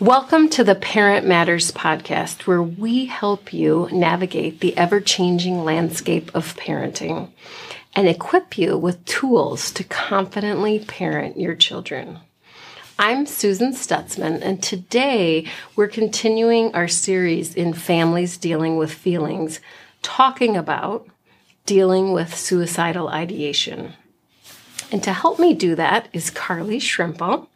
Welcome to the Parent Matters Podcast, where we help you navigate the ever-changing landscape of parenting and equip you with tools to confidently parent your children. I'm Susan Stutzman, and today we're continuing our series in Families Dealing with Feelings, talking about dealing with suicidal ideation. And to help me do that is Carly Schrimpl.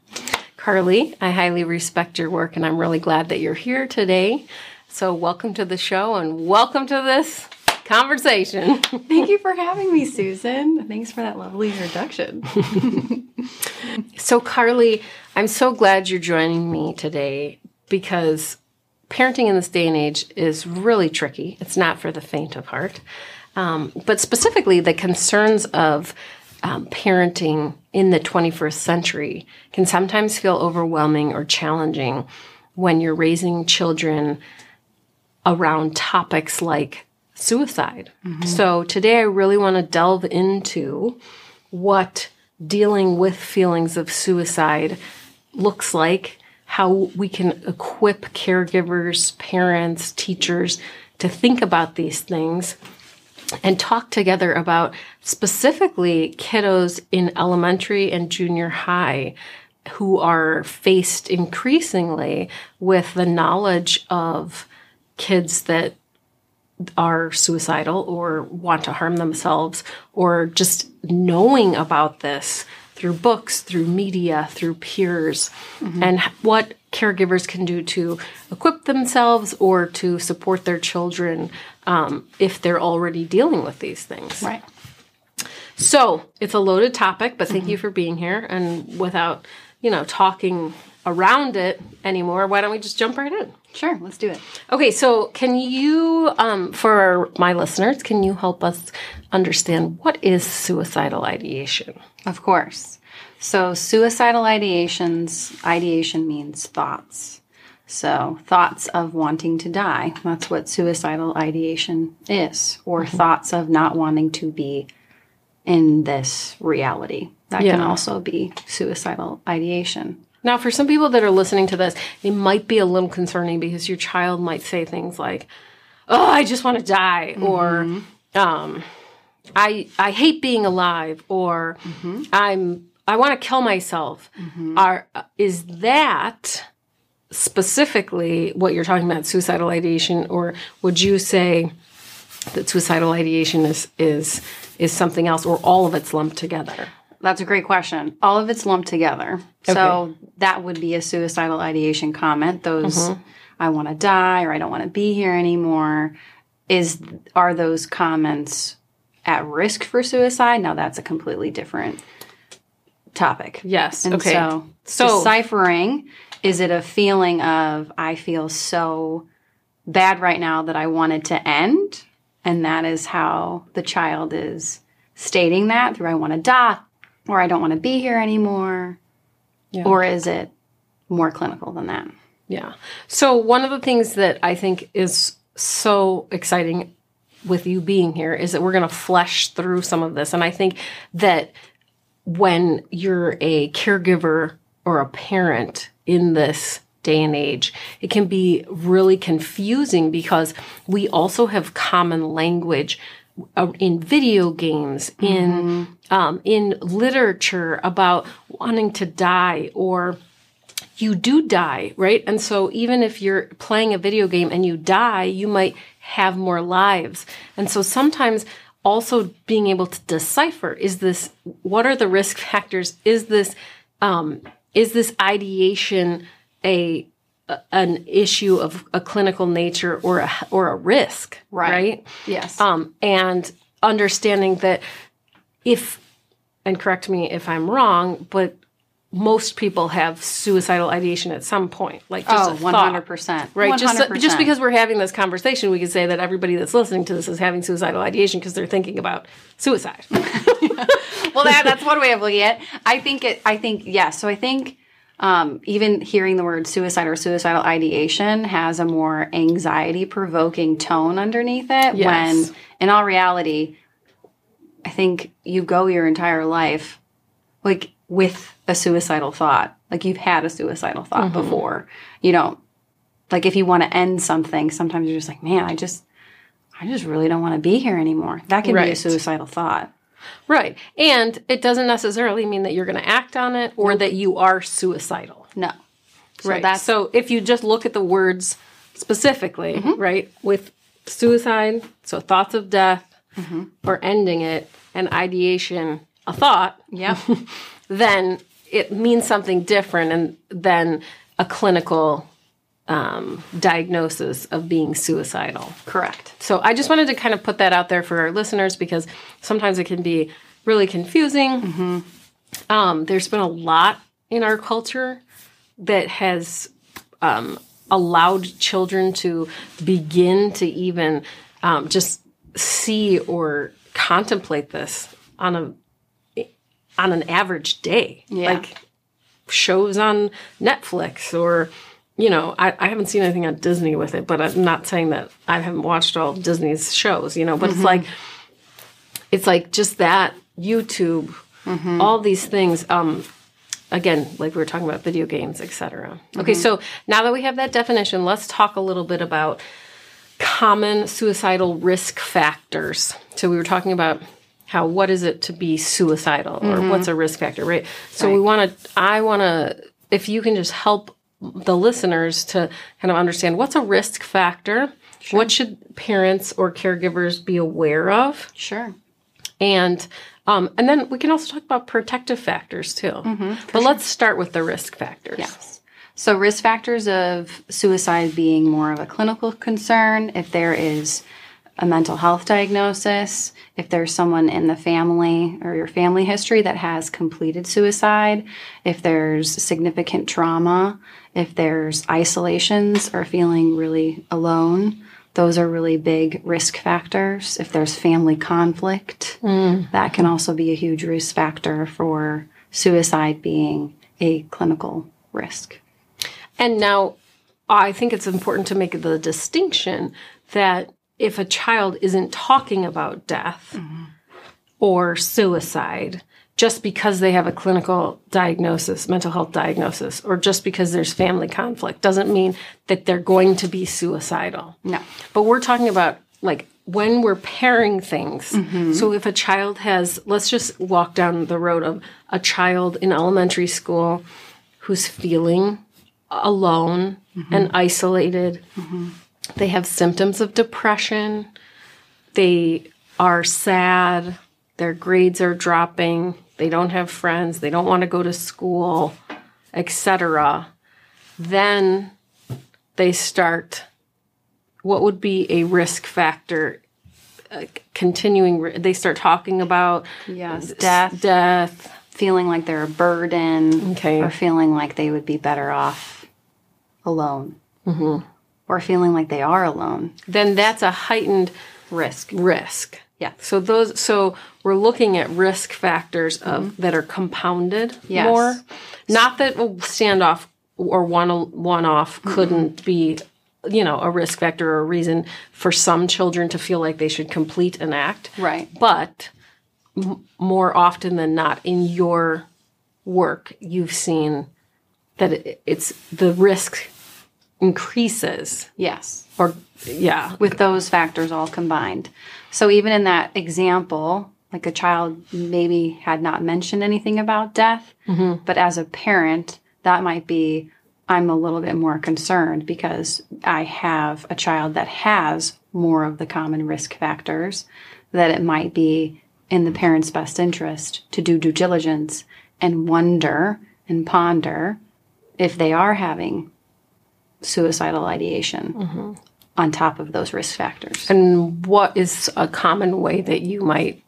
Carly, I highly respect your work, and I'm really glad that you're here today. So welcome to the show, and welcome to this conversation. Thank you for having me, Susan. Thanks for that lovely introduction. So, Carly, I'm so glad you're joining me today, because parenting in this day and age is really tricky. It's not for the faint of heart, but specifically the concerns of parenting in the 21st century can sometimes feel overwhelming or challenging when you're raising children around topics like suicide. Mm-hmm. So today I really want to delve into what dealing with feelings of suicide looks like, how we can equip caregivers, parents, teachers to think about these things, and talk together about specifically kiddos in elementary and junior high who are faced increasingly with the knowledge of kids that are suicidal or want to harm themselves, or just knowing about this through books, through media, through peers, mm-hmm. and what caregivers can do to equip themselves or to support their children if they're already dealing with these things. Right. So it's a loaded topic, but thank mm-hmm. you for being here. And without, talking around it anymore, why don't we just jump right in? Sure, let's do it. Okay, so can you, for my listeners, can you help us understand what is suicidal ideation? Of course. So suicidal ideation means thoughts. So thoughts of wanting to die, that's what suicidal ideation is, or mm-hmm. thoughts of not wanting to be in this reality. That can also be suicidal ideation. Now, for some people that are listening to this, it might be a little concerning because your child might say things like, oh, I just want to die, mm-hmm. or I hate being alive, or mm-hmm. I want to kill myself. Mm-hmm. Is that specifically what you're talking about, suicidal ideation, or would you say that suicidal ideation is something else, or all of it's lumped together? That's a great question. All of it's lumped together. Okay. So that would be a suicidal ideation comment. Those mm-hmm. I want to die, or I don't want to be here anymore. Are those comments at risk for suicide? Now that's a completely different topic. Yes. And okay. So deciphering, is it a feeling of I feel so bad right now that I want it to end? And that is how the child is stating that through I want to die, or I don't want to be here anymore, or is it more clinical than that? Yeah. So one of the things that I think is so exciting with you being here is that we're going to flesh through some of this. And I think that when you're a caregiver or a parent in this day and age, it can be really confusing because we also have common language in video games, in literature about wanting to die, or you do die, right? And so even if you're playing a video game and you die, you might have more lives. And so sometimes also being able to decipher, what are the risk factors? Is this ideation an issue of a clinical nature or a risk, right? Yes. And understanding that and correct me if I'm wrong, but most people have suicidal ideation at some point, like just a thought. 100%. Right? 100%. Just because we're having this conversation, we could say that everybody that's listening to this is having suicidal ideation because they're thinking about suicide. Well, that's one way of looking at it. I think even hearing the word suicide or suicidal ideation has a more anxiety-provoking tone underneath it. Yes. When, in all reality, I think you go your entire life, like, with a suicidal thought, like you've had a suicidal thought mm-hmm. before, you know, like if you want to end something, sometimes you're just like, man, I just really don't want to be here anymore. That can right. be a suicidal thought. Right. And it doesn't necessarily mean that you're going to act on it or that you are suicidal. No. So right. So if you just look at the words specifically, mm-hmm. right, with suicide, so thoughts of death mm-hmm. or ending it, and ideation, a thought, yeah, then it means something different than a clinical diagnosis of being suicidal. Correct. So I just wanted to kind of put that out there for our listeners because sometimes it can be really confusing. Mm-hmm. There's been a lot in our culture that has allowed children to begin to even just see or contemplate this on an average day. Yeah. Like shows on Netflix or, you know, I haven't seen anything on Disney with it, but I'm not saying that I haven't watched all of Disney's shows, you know, but mm-hmm. it's like just that YouTube, mm-hmm. all these things, again, like we were talking about video games, etc. Mm-hmm. Okay, so now that we have that definition, let's talk a little bit about common suicidal risk factors. So we were talking about how, what is it to be suicidal mm-hmm. or what's a risk factor, right? So right. I want to, if you can just help the listeners to kind of understand what's a risk factor, sure. what should parents or caregivers be aware of? Sure. And then we can also talk about protective factors too. Mm-hmm, but sure. let's start with the risk factors. Yes. So risk factors of suicide being more of a clinical concern, if there is a mental health diagnosis, if there's someone in the family or your family history that has completed suicide, if there's significant trauma, if there's isolations or feeling really alone, those are really big risk factors. If there's family conflict, that can also be a huge risk factor for suicide being a clinical risk. And now I think it's important to make the distinction that if a child isn't talking about death mm-hmm. or suicide, just because they have a clinical diagnosis, mental health diagnosis, or just because there's family conflict doesn't mean that they're going to be suicidal. No. But we're talking about like when we're pairing things. Mm-hmm. So if a child has, let's just walk down the road of a child in elementary school who's feeling alone mm-hmm. and isolated. Mm-hmm. They have symptoms of depression. They are sad. Their grades are dropping. They don't have friends. They don't want to go to school, etc. Then they start what would be a risk factor they start talking about yes. death, feeling like they're a burden, okay. or feeling like they would be better off alone. Mm-hmm. Or feeling like they are alone, then that's a heightened risk. Yeah. So we're looking at risk factors of mm-hmm. that are compounded yes. more. Not that a standoff or one-off mm-hmm. couldn't be, you know, a risk factor or a reason for some children to feel like they should complete an act. Right. But more often than not, in your work, you've seen that it's the risk increases. Yes. Or, yeah. With those factors all combined. So even in that example, like a child maybe had not mentioned anything about death, mm-hmm. but as a parent, that might be, I'm a little bit more concerned because I have a child that has more of the common risk factors, that it might be in the parent's best interest to do due diligence and wonder and ponder if they are having suicidal ideation mm-hmm. on top of those risk factors. And what is a common way that you might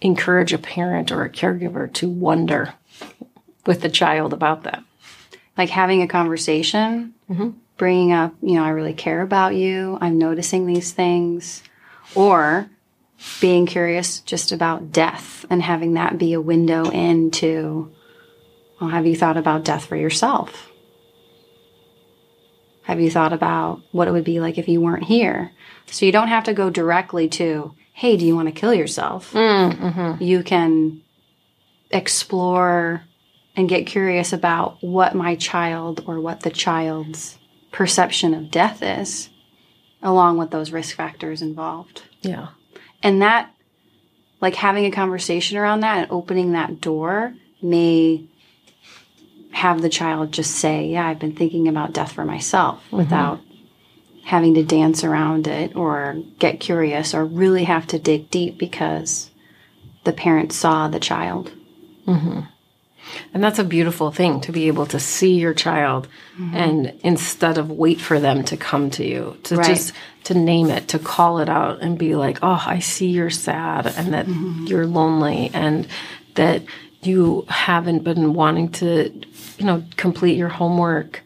encourage a parent or a caregiver to wonder with the child about that? Like having a conversation, mm-hmm. bringing up, you know, I really care about you, I'm noticing these things, or being curious just about death and having that be a window into, well, have you thought about death for yourself? Have you thought about what it would be like if you weren't here? So you don't have to go directly to, hey, do you want to kill yourself? Mm-hmm. You can explore and get curious about what my child or what the child's perception of death is, along with those risk factors involved. Yeah. And that, like having a conversation around that and opening that door may have the child just say, yeah, I've been thinking about death for myself, mm-hmm. without having to dance around it or get curious or really have to dig deep because the parent saw the child. Mm-hmm. And that's a beautiful thing, to be able to see your child, mm-hmm. and instead of wait for them to come to you, to right. just to name it, to call it out and be like, oh, I see you're sad and that mm-hmm. you're lonely and that you haven't been wanting to, complete your homework.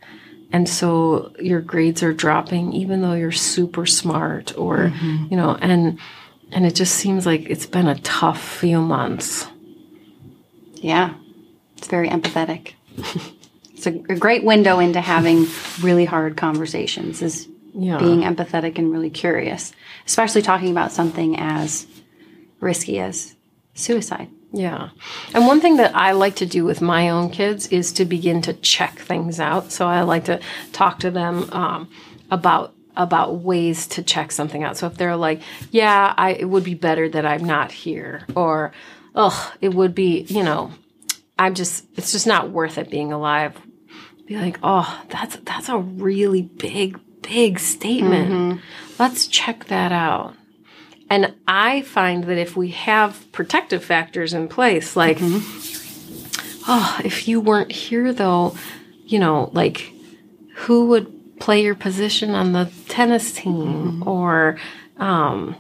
And so your grades are dropping, even though you're super smart or, mm-hmm. and it just seems like it's been a tough few months. Yeah. It's very empathetic. It's a great window into having really hard conversations, is being empathetic and really curious, especially talking about something as risky as suicide. Yeah. And one thing that I like to do with my own kids is to begin to check things out. So I like to talk to them about ways to check something out. So if they're like, yeah, it would be better that I'm not here, or, oh, it would be, it's just not worth it being alive. Be like, oh, that's a really big, big statement. Mm-hmm. Let's check that out. And I find that if we have protective factors in place, like, mm-hmm. oh, if you weren't here though, like who would play your position on the tennis team, mm-hmm. or, like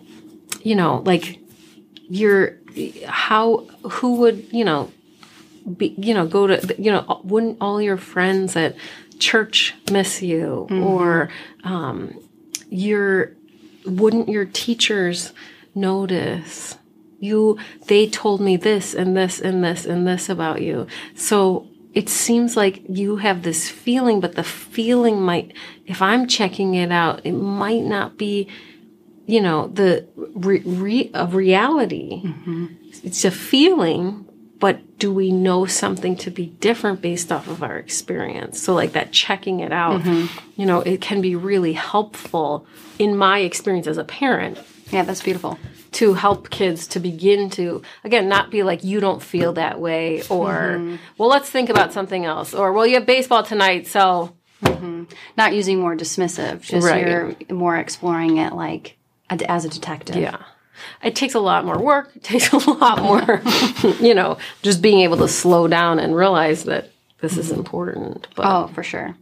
who would, be, go to, wouldn't all your friends at church miss you, mm-hmm. or wouldn't your teachers notice you? They told me this and this and this and this about you. So it seems like you have this feeling, but the feeling might, if I'm checking it out, it might not be, the reality. Mm-hmm. It's a feeling. But do we know something to be different based off of our experience? So like that checking it out, mm-hmm. It can be really helpful in my experience as a parent. Yeah, that's beautiful. To help kids to begin to, again, not be like, you don't feel that way, or, mm-hmm. well, let's think about something else. Or, well, you have baseball tonight, so. Mm-hmm. Not using more dismissive, just right. You're more exploring it like as a detective. Yeah. It takes a lot more work. It takes a lot more, just being able to slow down and realize that this is important. But, for sure.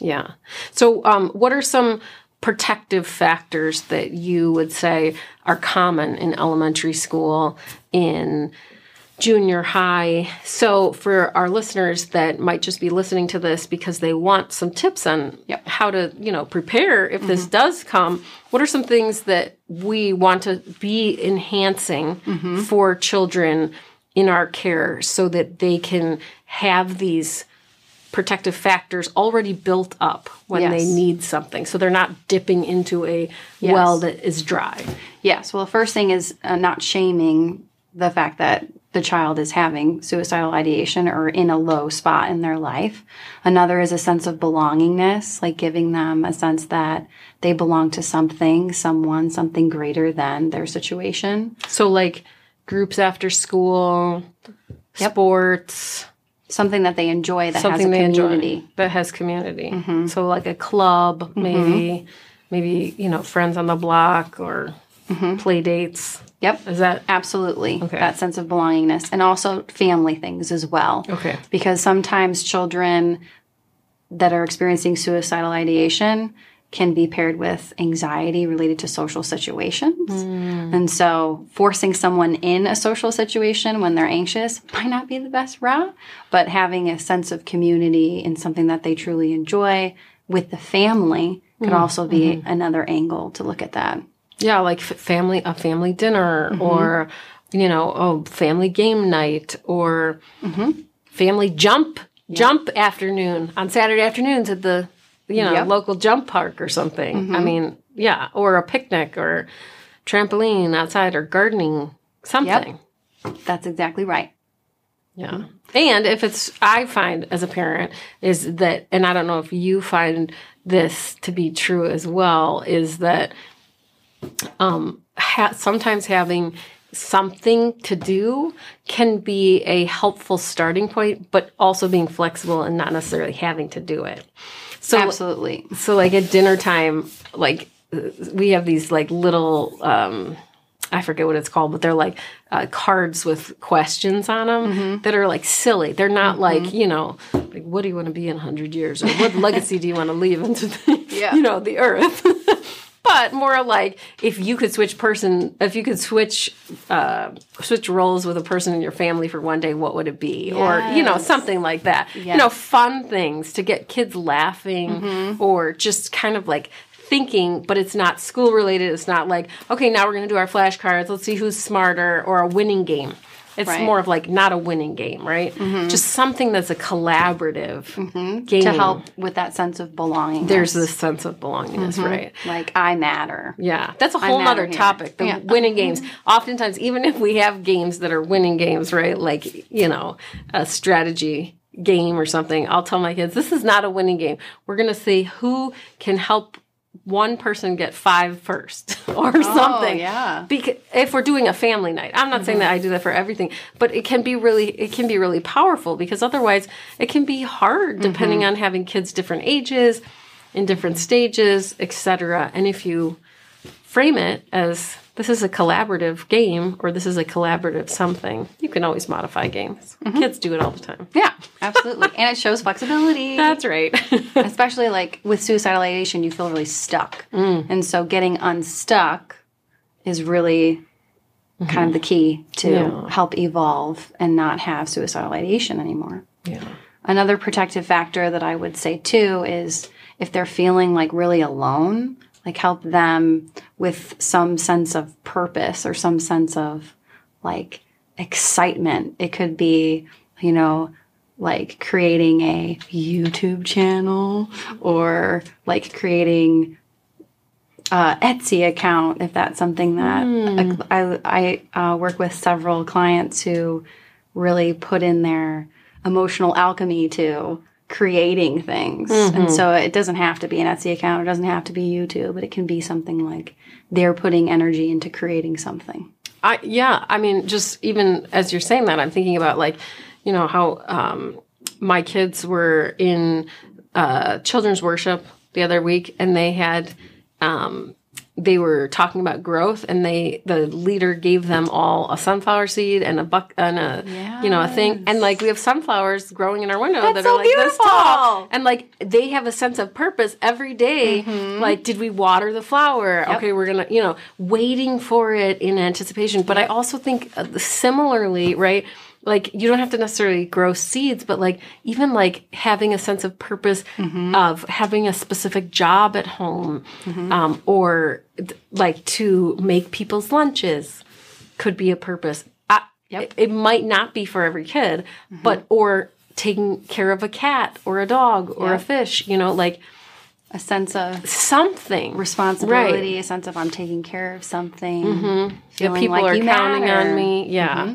Yeah. So what are some protective factors that you would say are common in elementary school, in junior high? So for our listeners that might just be listening to this because they want some tips on how to, prepare if mm-hmm. this does come, what are some things that we want to be enhancing mm-hmm. for children in our care so that they can have these protective factors already built up when yes. they need something, so they're not dipping into a yes. well that is dry? Yes. Well, the first thing is not shaming the fact that the child is having suicidal ideation or in a low spot in their life. Another is a sense of belongingness, like giving them a sense that they belong to something, someone, something greater than their situation. So like groups after school, yep. sports. Something that they enjoy that something has a community. That has community. Mm-hmm. So like a club, maybe, mm-hmm. Friends on the block or mm-hmm. play dates. Yep. Is that? Absolutely. Okay. That sense of belongingness, and also family things as well. Okay. Because sometimes children that are experiencing suicidal ideation can be paired with anxiety related to social situations. Mm. And so forcing someone in a social situation when they're anxious might not be the best route, but having a sense of community and something that they truly enjoy with the family could also be mm-hmm. another angle to look at that. Yeah, like a family dinner, mm-hmm. or, a family game night, or mm-hmm. family jump afternoon on Saturday afternoons at the, local jump park or something. Mm-hmm. Or a picnic or trampoline outside or gardening, something. Yep. That's exactly right. Yeah. And if it's, I find as a parent is that, and I don't know if you find this to be true as well, is that sometimes having something to do can be a helpful starting point, but also being flexible and not necessarily having to do it. So, absolutely. So like at dinner time, like we have these like little, I forget what it's called, but they're like cards with questions on them that are like silly. They're not like, you know, like what do you want to be in 100 years? Or what legacy do you want to leave into the, you know, the earth? But more like if you could switch switch roles with a person in your family for one day, what would it be? Or, you know, something like that. Yes. You know, fun things to get kids laughing or just kind of like thinking, but it's not school related. It's not like, okay, now we're going to do our flashcards. Let's see who's smarter or a winning game. It's more of like not a winning game, right? Just something that's a collaborative game. To help with that sense of belongingness. There's this sense of belongingness, right? Like, I matter. Yeah. That's a whole other topic, the winning games. Oftentimes, even if we have games that are winning games, right? Like, you know, a strategy game or something, I'll tell my kids, this is not a winning game. We're going to see who can help one person get 5 first or something. Yeah. Because if we're doing a family night, I'm not saying that I do that for everything, but it can be really powerful because otherwise it can be hard depending on having kids different ages, in different stages, etc. And if you frame it as this is a collaborative game or this is a collaborative something, you can always modify games. Kids do it all the time. Yeah, absolutely. And it shows flexibility. That's right. Especially like with suicidal ideation, you feel really stuck. And so getting unstuck is really kind of the key to help evolve and not have suicidal ideation anymore. Yeah. Another protective factor that I would say too is if they're feeling like really alone, like help them with some sense of purpose or some sense of like excitement. It could be, you know, like creating a YouTube channel or like creating Etsy account if that's something that I work with several clients who really put in their emotional alchemy to creating things. And so it doesn't have to be an Etsy account. It doesn't have to be YouTube, but it can be something like they're putting energy into creating something. I mean, just even as you're saying that, I'm thinking about like, you know, how my kids were in children's worship the other week and they had, they were talking about growth, and the leader gave them all a sunflower seed and a you know, a thing. And like we have sunflowers growing in our window that are like beautiful. This tall. And like they have a sense of purpose every day. Like, did we water the flower? Yep. Okay, we're gonna, you know, waiting for it in anticipation. But I also think similarly, right? Like, you don't have to necessarily grow seeds, but, like, even, like, having a sense of purpose of having a specific job at home or, like, to make people's lunches could be a purpose. It might not be for every kid, but or taking care of a cat or a dog or a fish, you know, like a sense of something, responsibility, a sense of I'm taking care of something, feeling people like are counting on me. Yeah.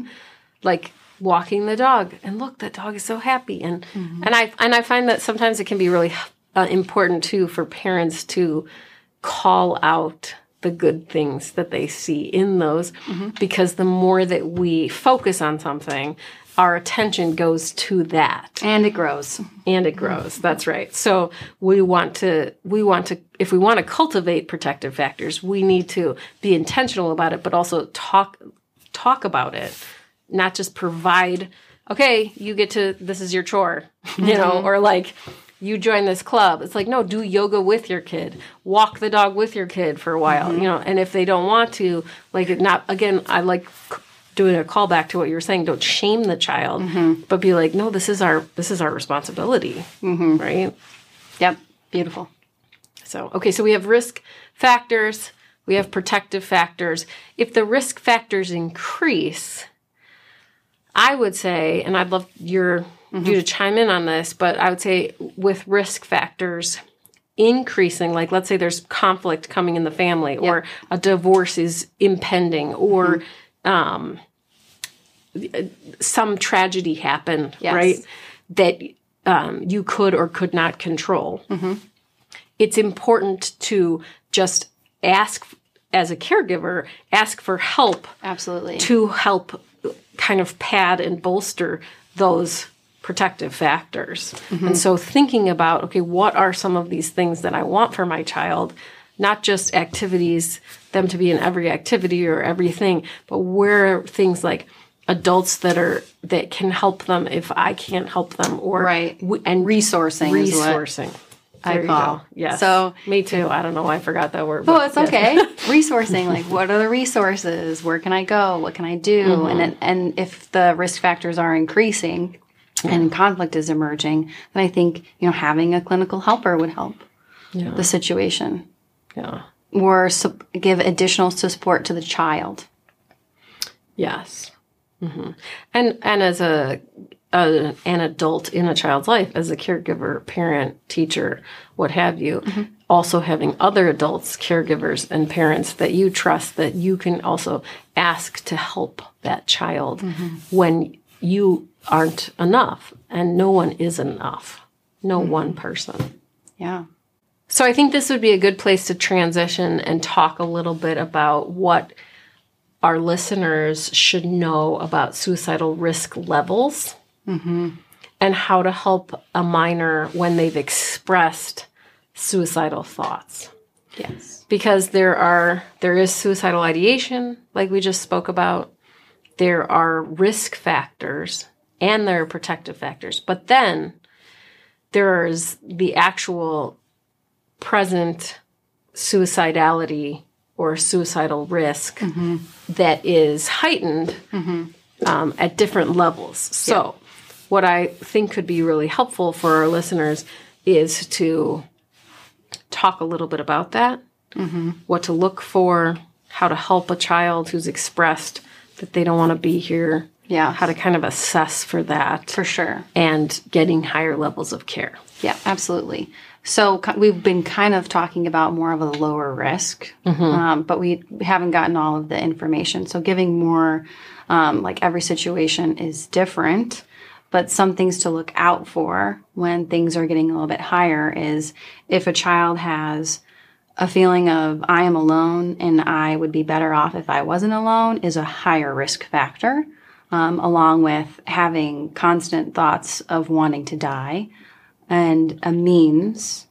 Like, walking the dog, and look, that dog is so happy, and I find that sometimes it can be really important too for parents to call out the good things that they see in those, because the more that we focus on something, our attention goes to that, and it grows, That's right. So we want to if we want to cultivate protective factors, we need to be intentional about it, but also talk about it. Not just provide, okay, you get to, this is your chore, you know, or like you join this club. It's like, no, do yoga with your kid. Walk the dog with your kid for a while, you know. And if they don't want to, like not, again, I like doing a callback to what you were saying. Don't shame the child, but be like, no, this is our responsibility, right? Yep, beautiful. So we have risk factors. We have protective factors. If the risk factors increase, I would say, and I'd love you to chime in on this, but I would say with risk factors increasing, like let's say there's conflict coming in the family or a divorce is impending or some tragedy happen, yes. right, that you could or could not control. Mm-hmm. It's important to just ask, as a caregiver, ask for help. Absolutely. To help kind of pad and bolster those protective factors. Mm-hmm. And so thinking about, okay, what are some of these things that I want for my child? Not just activities, them to be in every activity or everything, but where are things like adults that can help them if I can't help them, or right. And resourcing. Is what I call. Yes. So me too. I don't know why I forgot that word. Oh, it's okay. Resourcing, like what are the resources? Where can I go? What can I do? Mm-hmm. And if the risk factors are increasing yeah. and conflict is emerging, then I think, having a clinical helper would help yeah. the situation. Yeah. Or give additional support to the child. Yes. Mm-hmm. And as an adult in a child's life, as a caregiver, parent, teacher, what have you, mm-hmm. also having other adults, caregivers, and parents that you trust, that you can also ask to help that child mm-hmm. when you aren't enough, and no one is enough, no mm-hmm. one person. Yeah. So I think this would be a good place to transition and talk a little bit about what our listeners should know about suicidal risk levels mm-hmm. and how to help a minor when they've expressed suicidal thoughts. Yes. Because there is suicidal ideation, like we just spoke about. There are risk factors and there are protective factors. But then there is the actual present suicidality or suicidal risk mm-hmm. that is heightened mm-hmm. At different levels. So yeah. what I think could be really helpful for our listeners is to talk a little bit about that, mm-hmm. what to look for, how to help a child who's expressed that they don't want to be here, yeah. how to kind of assess for that. For sure. And getting higher levels of care. Yeah, absolutely. So we've been kind of talking about more of a lower risk, mm-hmm. But we haven't gotten all of the information. So giving more, like every situation is different, but some things to look out for when things are getting a little bit higher is if a child has a feeling of I am alone and I would be better off if I wasn't alone is a higher risk factor, along with having constant thoughts of wanting to die. And a means,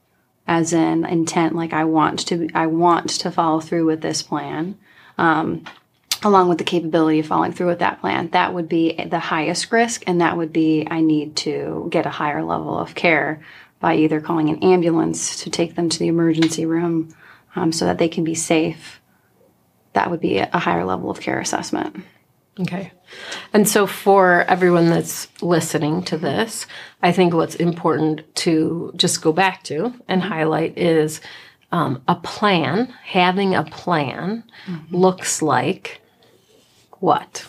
as in intent, like I want to follow through with this plan, along with the capability of following through with that plan. That would be the highest risk, and that would be I need to get a higher level of care by either calling an ambulance to take them to the emergency room so that they can be safe. That would be a higher level of care assessment. Okay. And so for everyone that's listening to this, I think what's important to just go back to and highlight is a plan, having a plan mm-hmm. looks like what?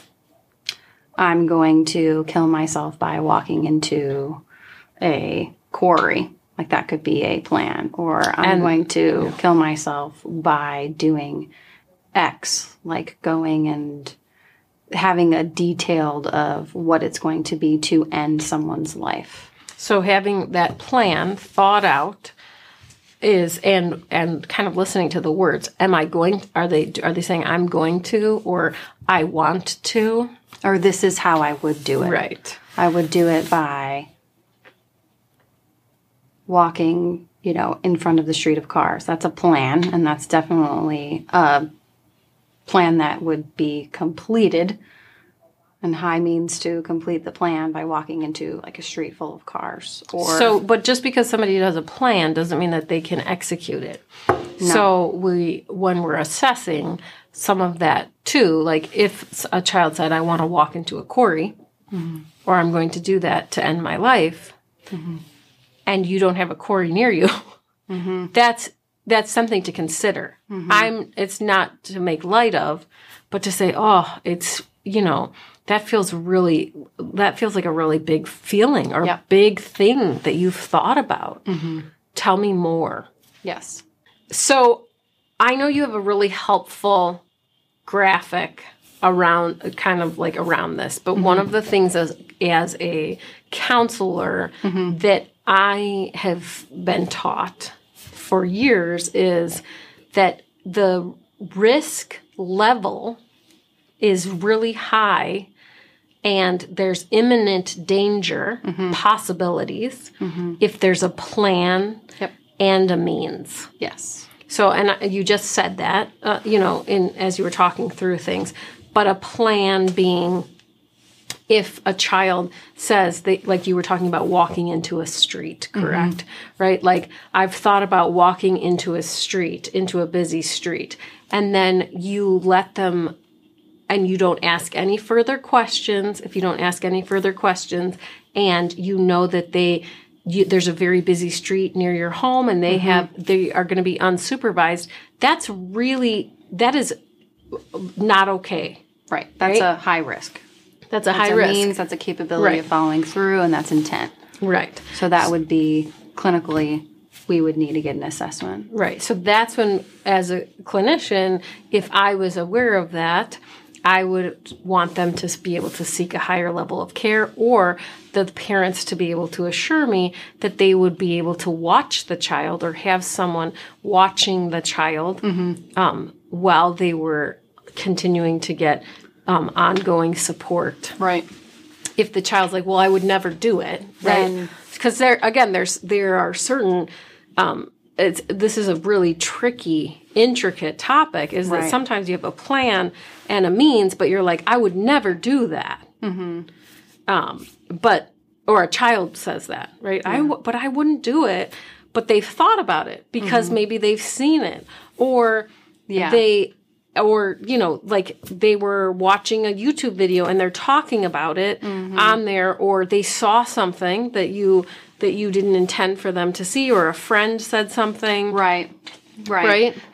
I'm going to kill myself by walking into a quarry. Like that could be a plan. Or I'm going to kill myself by doing X, like going and having a detailed of what it's going to be to end someone's life. So having that plan thought out is and kind of listening to the words. Am I going? Are they saying I'm going to, or I want to, or this is how I would do it? Right. I would do it by walking, in front of the street of cars. That's a plan, and that's definitely plan that would be completed, and high means to complete the plan by walking into like a street full of cars. But just because somebody does a plan doesn't mean that they can execute it. No. So when we're assessing some of that too, like if a child said, I want to walk into a quarry mm-hmm. or I'm going to do that to end my life mm-hmm. and you don't have a quarry near you, mm-hmm. That's something to consider. Mm-hmm. It's not to make light of, but to say, oh, it's, that feels like a really big feeling or yep. big thing that you've thought about. Mm-hmm. Tell me more. Yes. So I know you have a really helpful graphic around kind of like around this, but one of the things as a counselor that I have been taught for years is that the risk level is really high and there's imminent danger possibilities if there's a plan and a means. Yes. So, and you just said that, you know, as you were talking through things, but a plan being if a child says, like you were talking about walking into a street, correct? Right? Like, I've thought about walking into a street, into a busy street, and then you let them, and you don't ask any further questions, and you know that there's a very busy street near your home, and they are going to be unsupervised. That is not okay. Right. That's a high risk. That's a high risk. That's a means, that's a capability of following through, and that's intent. Right. So that would be clinically, we would need to get an assessment. Right. So that's when, as a clinician, if I was aware of that, I would want them to be able to seek a higher level of care, or the parents to be able to assure me that they would be able to watch the child or have someone watching the child while they were continuing to get ongoing support. Right. If the child's like, well, I would never do it, right? Because there are certain this is a really tricky, intricate topic, is that sometimes you have a plan and a means, but you're like, I would never do that. Or a child says that, right? Yeah. But I wouldn't do it. But they've thought about it because maybe they've seen it, or like they were watching a YouTube video and they're talking about it on there, or they saw something that you didn't intend for them to see, or a friend said something. Right.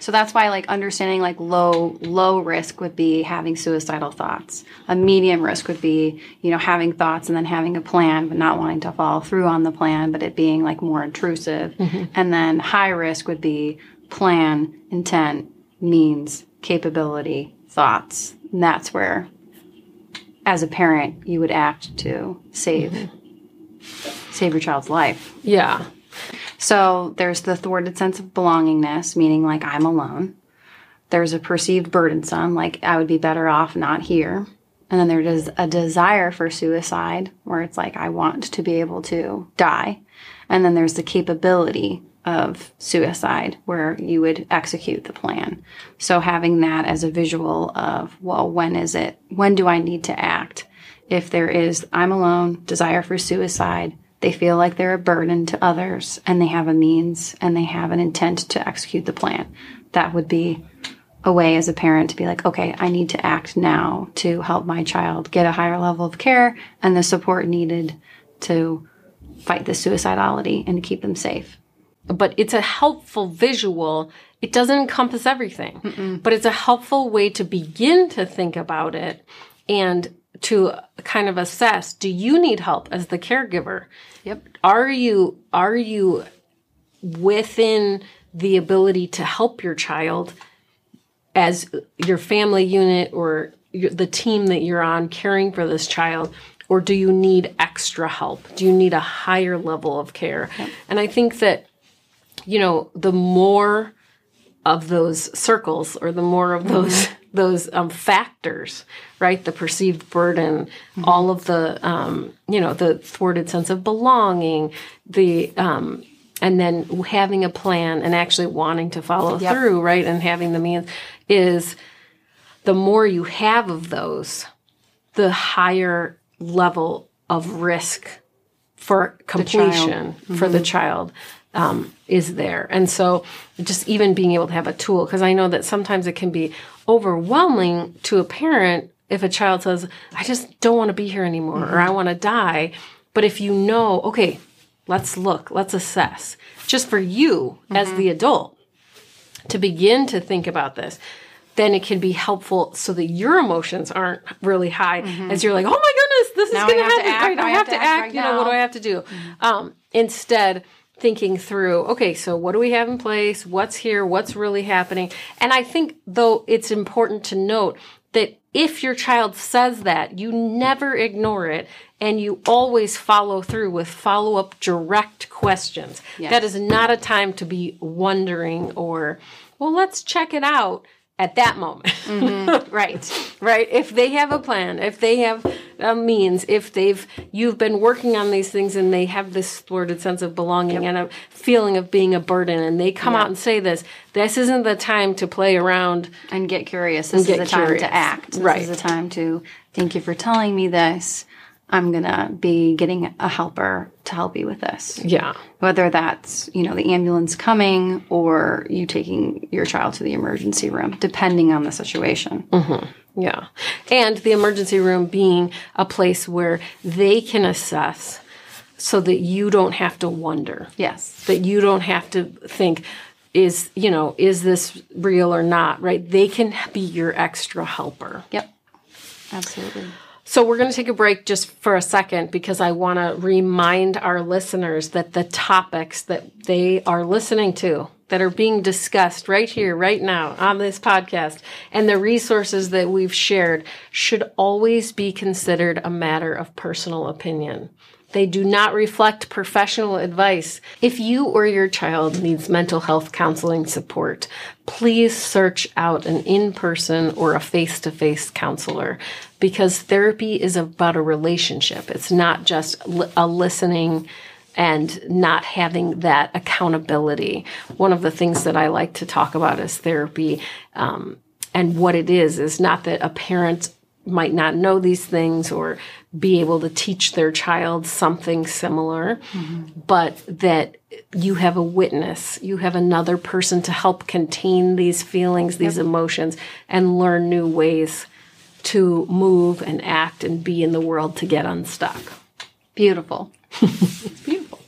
So that's why, like, understanding, like, low risk would be having suicidal thoughts. A medium risk would be, you know, having thoughts and then having a plan but not wanting to follow through on the plan, but it being, like, more intrusive. And then high risk would be plan, intent, means, capability, thoughts. And that's where, as a parent, you would act to save your child's life. Yeah. So there's the thwarted sense of belongingness, meaning, like, I'm alone. There's a perceived burdensome, like, I would be better off not here. And then there is a desire for suicide, where it's like, I want to be able to die. And then there's the capability of suicide, where you would execute the plan. So having that as a visual of, well, when do I need to act? If there is, I'm alone, desire for suicide, they feel like they're a burden to others, and they have a means, and they have an intent to execute the plan. That would be a way as a parent to be like, okay, I need to act now to help my child get a higher level of care and the support needed to fight the suicidality and to keep them safe. But it's a helpful visual. It doesn't encompass everything, but it's a helpful way to begin to think about it and to kind of assess, do you need help as the caregiver? Yep. Are you within the ability to help your child as your family unit or the team that you're on caring for this child? Or do you need extra help? Do you need a higher level of care? Yep. And I think that, you know, the more of those circles, or the more of those factors, right? The perceived burden, all of the, you know, the thwarted sense of belonging, the, and then having a plan and actually wanting to follow through, right? And having the means, is the more you have of those, the higher level of risk for completion for the child is there. And so just even being able to have a tool, because I know that sometimes it can be overwhelming to a parent if a child says, I just don't want to be here anymore, or I want to die. But if you know, okay, let's assess, just for you as the adult to begin to think about this, then it can be helpful so that your emotions aren't really high as you're like, oh my goodness, this now is going to happen. Right? I have to act, right, you know, what do I have to do? Instead, thinking through, okay, so what do we have in place? What's here? What's really happening? And I think, though, it's important to note that if your child says that, you never ignore it, and you always follow through with follow-up direct questions. Yes. That is not a time to be wondering or, well, let's check it out at that moment. Mm-hmm. Right. If they have a plan, if they have a means, if you've been working on these things and they have this thwarted sense of belonging and a feeling of being a burden, and they come out and say this isn't the time to play around. And get curious. This is the time to act. This is the time to, thank you for telling me this. I'm going to be getting a helper to help you with this. Yeah. Whether that's, the ambulance coming or you taking your child to the emergency room, depending on the situation. Mm-hmm. Yeah. And the emergency room being a place where they can assess so that you don't have to wonder. Yes. That you don't have to think, is this real or not, right? They can be your extra helper. Yep. Absolutely. So we're going to take a break just for a second because I want to remind our listeners that the topics that they are listening to that are being discussed right here, right now on this podcast and the resources that we've shared should always be considered a matter of personal opinion. They do not reflect professional advice. If you or your child needs mental health counseling support, please search out an in-person or a face-to-face counselor because therapy is about a relationship. It's not just a listening and not having that accountability. One of the things that I like to talk about is therapy, and what it is not that a parent might not know these things or be able to teach their child something similar, but that you have a witness, you have another person to help contain these feelings, these emotions, and learn new ways to move and act and be in the world to get unstuck. Beautiful. It's beautiful.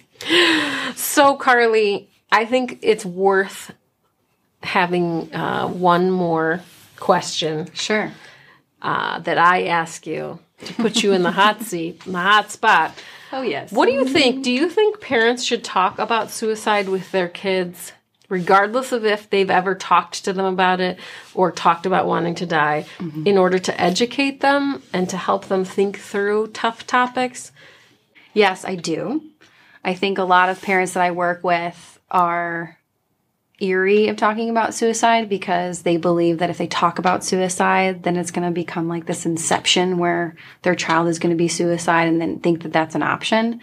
So, Carly, I think it's worth having one more question. Sure. That I ask you to put you in the hot seat, in the hot spot. Oh, yes. What do you think? Do you think parents should talk about suicide with their kids, regardless of if they've ever talked to them about it or talked about wanting to die, in order to educate them and to help them think through tough topics? Yes, I do. I think a lot of parents that I work with are eerie of talking about suicide because they believe that if they talk about suicide, then it's going to become like this inception where their child is going to be suicide and then think that that's an option.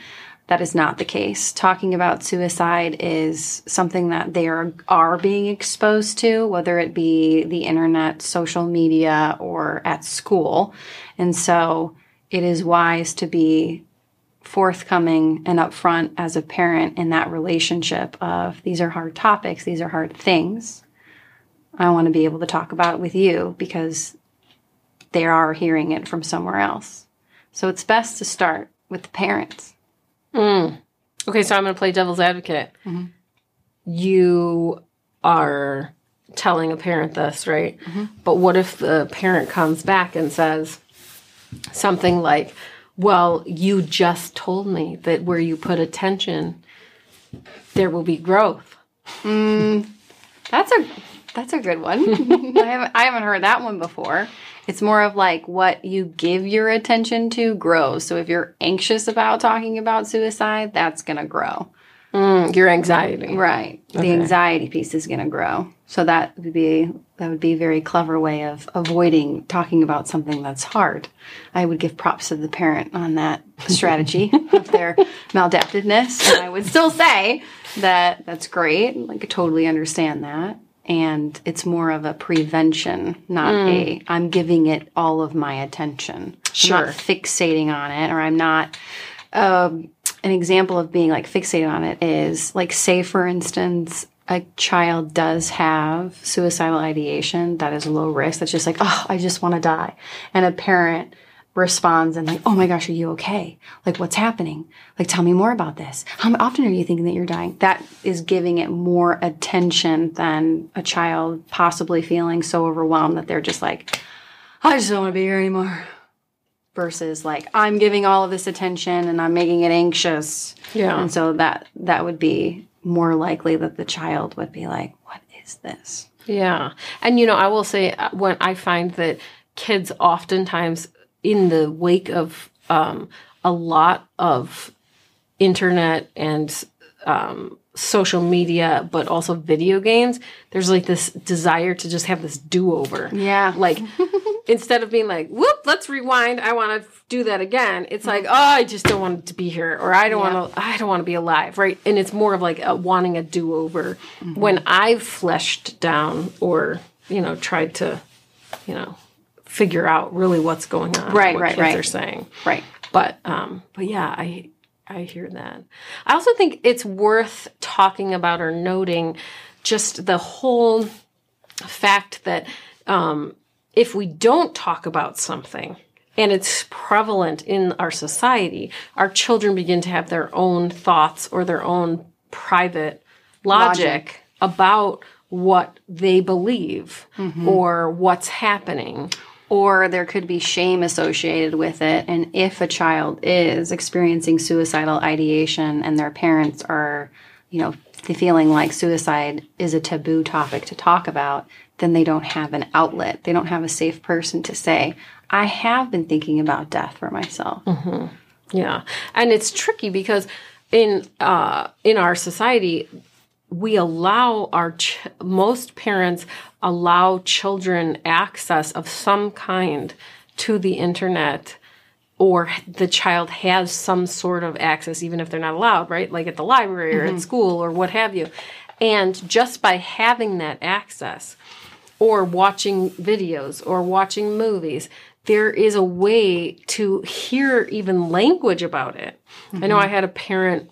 That is not the case. Talking about suicide is something that they are being exposed to, whether it be the internet, social media, or at school. And so it is wise to be forthcoming and upfront as a parent in that relationship of these are hard topics, these are hard things. I want to be able to talk about it with you because they are hearing it from somewhere else. So it's best to start with the parents. Mm. Okay, so I'm going to play devil's advocate. Mm-hmm. You are telling a parent this, right? Mm-hmm. But what if the parent comes back and says something like, well, you just told me that where you put attention, there will be growth. That's a good one. I haven't heard that one before. It's more of like what you give your attention to grows. So if you're anxious about talking about suicide, that's going to grow. Your anxiety. Right. Okay. The anxiety piece is going to grow. So that would be a very clever way of avoiding talking about something that's hard. I would give props to the parent on that strategy of their maladaptiveness. And I would still say that that's great. Like, I totally understand that. And it's more of a prevention, not I'm giving it all of my attention. Sure. I'm not fixating on it, or I'm not... An example of being like fixated on it is like, say for instance, a child does have suicidal ideation that is low risk. That's just like, oh, I just want to die. And a parent responds and like, oh my gosh, are you okay? Like, what's happening? Like, tell me more about this. How often are you thinking that you're dying? That is giving it more attention than a child possibly feeling so overwhelmed that they're just like, I just don't want to be here anymore. Versus like, I'm giving all of this attention and I'm making it anxious. Yeah. And so that would be more likely that the child would be like, what is this? Yeah. And, I will say when I find that kids oftentimes, in the wake of a lot of internet and social media, but also video games, there's like this desire to just have this do-over. Yeah. Like, instead of being like, whoop, let's rewind, I want to do that again, it's like, oh, I just don't want to be here, or I don't want to be alive, right? And it's more of like wanting a do-over. Mm-hmm. When I've fleshed down or, tried to, figure out really what's going on, what kids are saying. Right. But yeah, I hear that. I also think it's worth talking about or noting just the whole fact that if we don't talk about something and it's prevalent in our society, our children begin to have their own thoughts or their own private logic. About what they believe or what's happening. Or there could be shame associated with it. And if a child is experiencing suicidal ideation and their parents are, feeling like suicide is a taboo topic to talk about, then they don't have an outlet. They don't have a safe person to say, I have been thinking about death for myself. Mm-hmm. Yeah. And it's tricky because in our society, we allow most parents allow children access of some kind to the internet, or the child has some sort of access, even if they're not allowed, right? Like at the library or at school or what have you. And just by having that access or watching videos or watching movies, there is a way to hear even language about it. Mm-hmm. I know I had a parent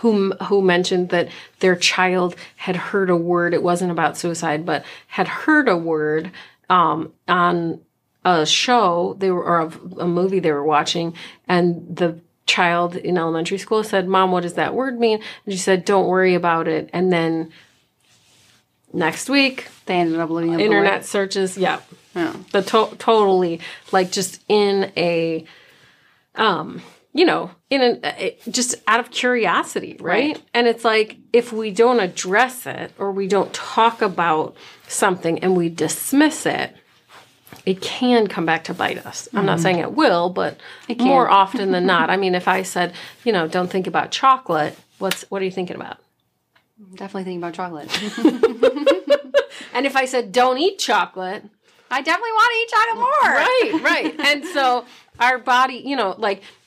who mentioned that their child had heard a word, it wasn't about suicide, but had heard a word on a show or a movie they were watching, and the child in elementary school said, Mom, what does that word mean? And she said, don't worry about it. And then next week, they ended up looking up internet searches. Yeah. Yeah. The totally, like, just in a... just out of curiosity, right? And it's like, if we don't address it or we don't talk about something and we dismiss it, it can come back to bite us. I'm not saying it will, but it can. More often than not. I mean, if I said, don't think about chocolate, what are you thinking about? Definitely thinking about chocolate. And if I said, don't eat chocolate, I definitely want to eat chocolate more. Right. And so... our body,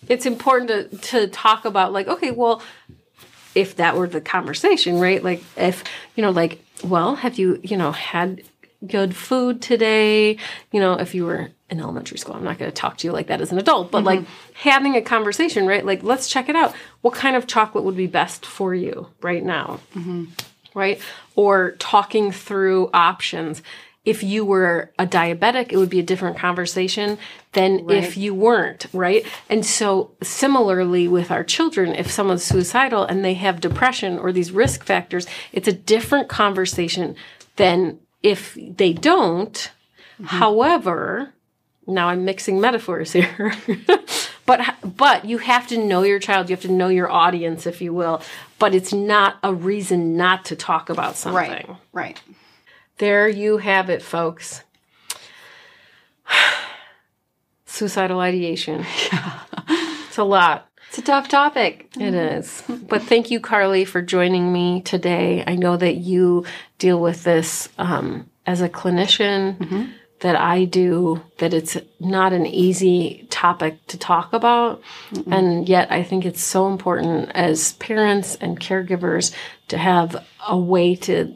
it's important to talk about, like, okay, well, if that were the conversation, right? Like, if, well, have you, had good food today? If you were in elementary school, I'm not going to talk to you like that as an adult, but like having a conversation, right? Like, let's check it out. What kind of chocolate would be best for you right now? Mm-hmm. Right? Or talking through options. If you were a diabetic, it would be a different conversation than if you weren't, right? And so similarly with our children, if someone's suicidal and they have depression or these risk factors, it's a different conversation than if they don't. Mm-hmm. However, now I'm mixing metaphors here, but you have to know your child, you have to know your audience, if you will, but it's not a reason not to talk about something. Right. There you have it, folks. Suicidal ideation. Yeah. It's a lot. It's a tough topic. It is. But thank you, Carly, for joining me today. I know that you deal with this as a clinician, that I do, that it's not an easy topic to talk about. Mm-mm. And yet I think it's so important as parents and caregivers to have a way to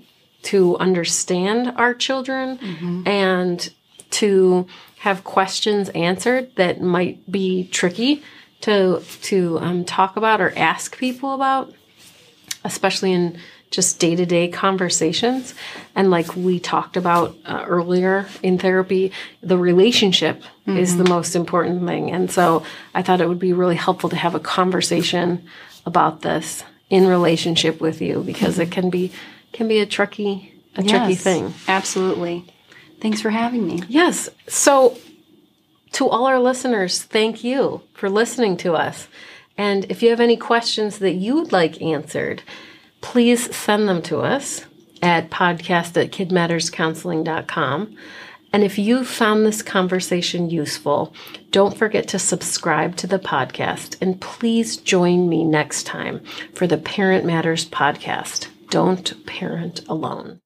understand our children and to have questions answered that might be tricky to talk about or ask people about, especially in just day-to-day conversations. And like we talked about earlier in therapy, the relationship is the most important thing. And so I thought it would be really helpful to have a conversation about this in relationship with you, because it can be a tricky thing. Absolutely. Thanks for having me. Yes. So to all our listeners, thank you for listening to us. And if you have any questions that you would like answered, please send them to us at podcast@kidmatterscounseling.com. And if you found this conversation useful, don't forget to subscribe to the podcast, and please join me next time for the Parent Matters Podcast. Don't parent alone.